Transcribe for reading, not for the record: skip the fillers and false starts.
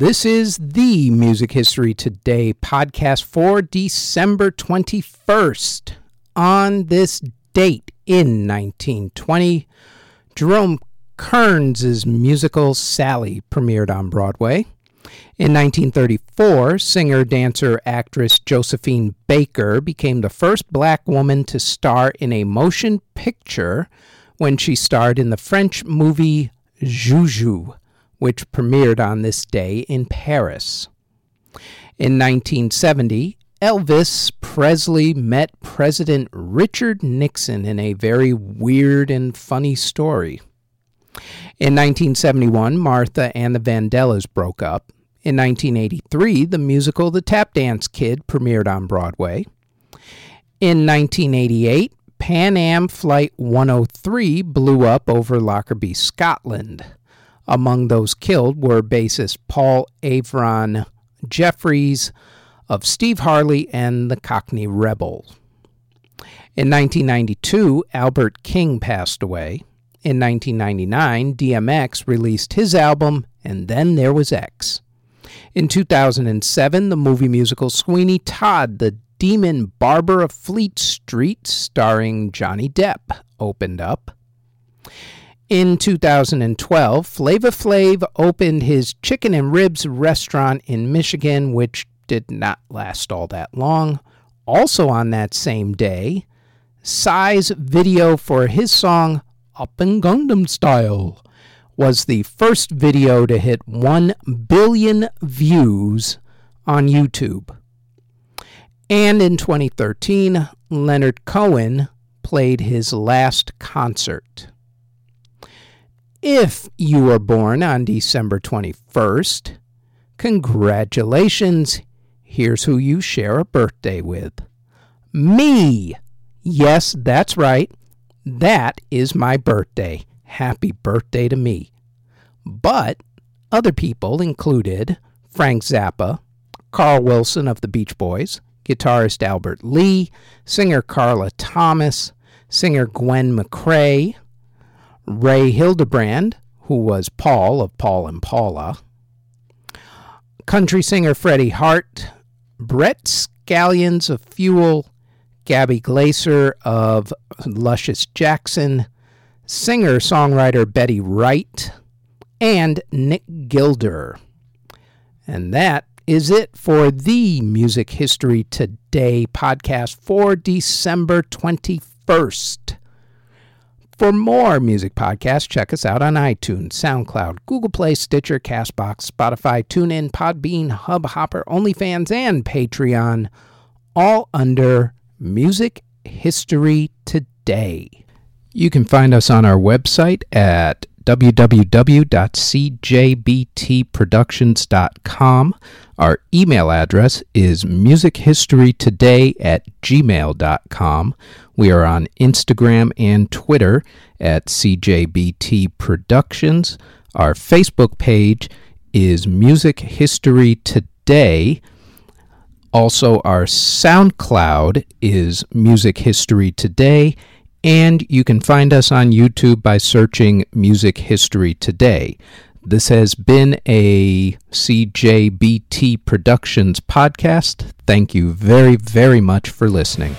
This is the Music History Today podcast for December 21st. On this date in 1920, Jerome Kern's musical Sally premiered on Broadway. In 1934, singer, dancer, actress Josephine Baker became the first black woman to star in a motion picture when she starred in the French movie Jou Jou, which premiered on this day in Paris. In 1970, Elvis Presley met President Richard Nixon in a very weird and funny story. In 1971, Martha and the Vandellas broke up. In 1983, the musical The Tap Dance Kid premiered on Broadway. In 1988, Pan Am Flight 103 blew up over Lockerbie, Scotland. Among those killed were bassist Paul Avron Jeffries of Steve Harley and the Cockney Rebel. In 1992, Albert King passed away. In 1999, DMX released his album, And Then There Was X. In 2007, the movie musical Sweeney Todd: The Demon Barber of Fleet Street, starring Johnny Depp, opened up. In 2012, Flavor Flav opened his Chicken and Ribs restaurant in Michigan, which did not last all that long. Also on that same day, Psy's video for his song Up in Gangnam Style was the first video to hit 1 billion views on YouTube. And in 2013, Leonard Cohen played his last concert. If you were born on December 21st, congratulations. Here's who you share a birthday with. Me! Yes, that's right. That is my birthday. Happy birthday to me. But other people included Frank Zappa, Carl Wilson of the Beach Boys, guitarist Albert Lee, singer Carla Thomas, singer Gwen McRae, Ray Hildebrand, who was Paul of Paul and Paula, country singer Freddie Hart, Brett Scallions of Fuel, Gabby Glaser of Luscious Jackson, singer-songwriter Betty Wright, and Nick Gilder. And that is it for the Music History Today podcast for December 21st. For more music podcasts, check us out on iTunes, SoundCloud, Google Play, Stitcher, CastBox, Spotify, TuneIn, Podbean, Hubhopper, OnlyFans, and Patreon, all under Music History Today. You can find us on our website at www.cjbtproductions.com. Our email address is musichistorytoday@gmail.com. We are on Instagram and Twitter at CJBT Productions. Our Facebook page is Music History Today. Also, our SoundCloud is Music History Today. And you can find us on YouTube by searching Music History Today. This has been a CJBT Productions podcast. Thank you very, very much for listening.